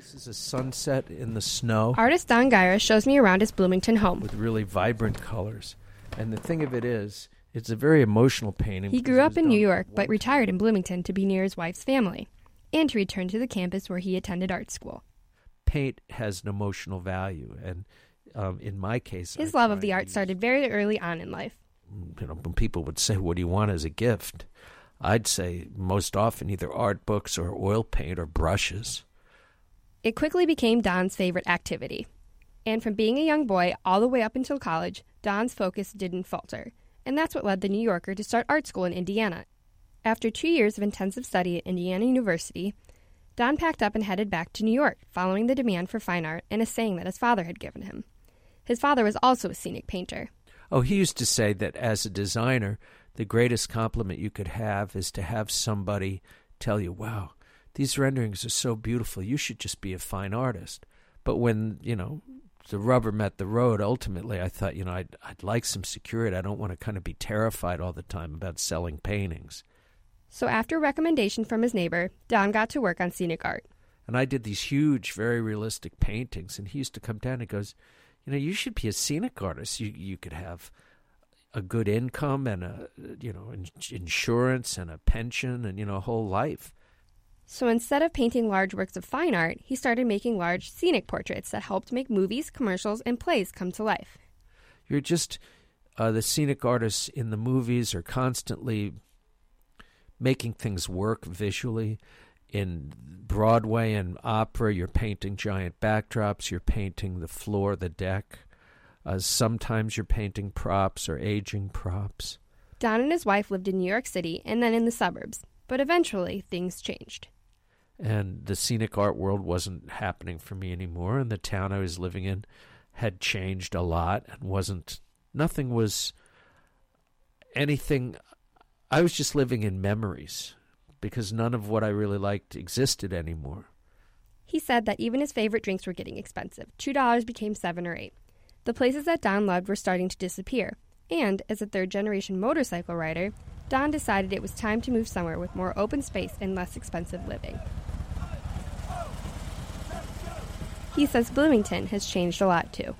This is a sunset in the snow. Artist Don Gaira shows me around his Bloomington home. With really vibrant colors. And the thing of it is, it's a very emotional painting. He grew up in New York, but retired in Bloomington to be near his wife's family and to return to the campus where he attended art school. Paint has an emotional value, and in my case... His love of the art started very early on in life. You know, when people would say, what do you want as a gift? I'd say most often either art books or oil paint or brushes. It quickly became Don's favorite activity. And from being a young boy all the way up until college, Don's focus didn't falter. And that's what led the New Yorker to start art school in Indiana. After 2 years of intensive study at Indiana University, Don packed up and headed back to New York, following the demand for fine art and a saying that his father had given him. His father was also a scenic painter. Oh, he used to say that as a designer, the greatest compliment you could have is to have somebody tell you, wow, these renderings are so beautiful, you should just be a fine artist. But when, you know, the rubber met the road, ultimately I thought, you know, I'd like some security. I don't want to kind of be terrified all the time about selling paintings. So after a recommendation from his neighbor, Don got to work on scenic art. And I did these huge, very realistic paintings, and he used to come down and goes, you know, you should be a scenic artist. You could have a good income and a, you know, insurance and a pension and, you know, a whole life. So instead of painting large works of fine art, he started making large scenic portraits that helped make movies, commercials, and plays come to life. You're just, the scenic artists in the movies are constantly making things work visually. In Broadway and opera, you're painting giant backdrops, you're painting the floor, the deck. Sometimes you're painting props or aging props. Don and his wife lived in New York City and then in the suburbs, but eventually things changed. And the scenic art world wasn't happening for me anymore, and the town I was living in had changed a lot and wasn't, nothing was anything. I was just living in memories because none of what I really liked existed anymore. He said that even his favorite drinks were getting expensive. $2 became 7 or 8. The places that Don loved were starting to disappear, and as a third-generation motorcycle rider, Don decided it was time to move somewhere with more open space and less expensive living. He says Bloomington has changed a lot, too.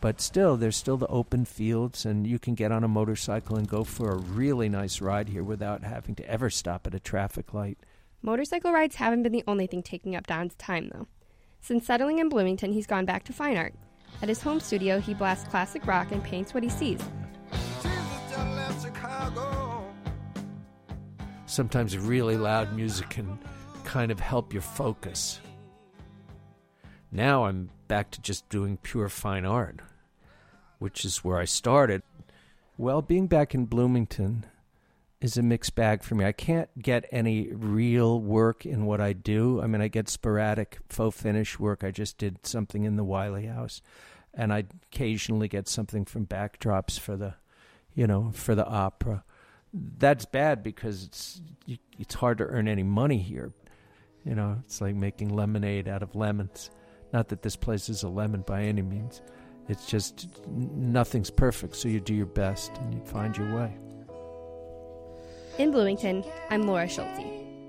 But still, there's still the open fields, and you can get on a motorcycle and go for a really nice ride here without having to ever stop at a traffic light. Motorcycle rides haven't been the only thing taking up Don's time, though. Since settling in Bloomington, he's gone back to fine art. At his home studio, he blasts classic rock and paints what he sees. Sometimes really loud music can kind of help your focus. Now I'm back to just doing pure fine art, which is where I started. Well, being back in Bloomington is a mixed bag for me. I can't get any real work in what I do. I mean, I get sporadic faux finish work. I just did something in the Wiley House, and I occasionally get something from backdrops for the, you know, for the opera. That's bad because it's hard to earn any money here. You know, it's like making lemonade out of lemons. Not that this place is a lemon by any means. It's just nothing's perfect, so you do your best and you find your way. In Bloomington, I'm Laura Schulte.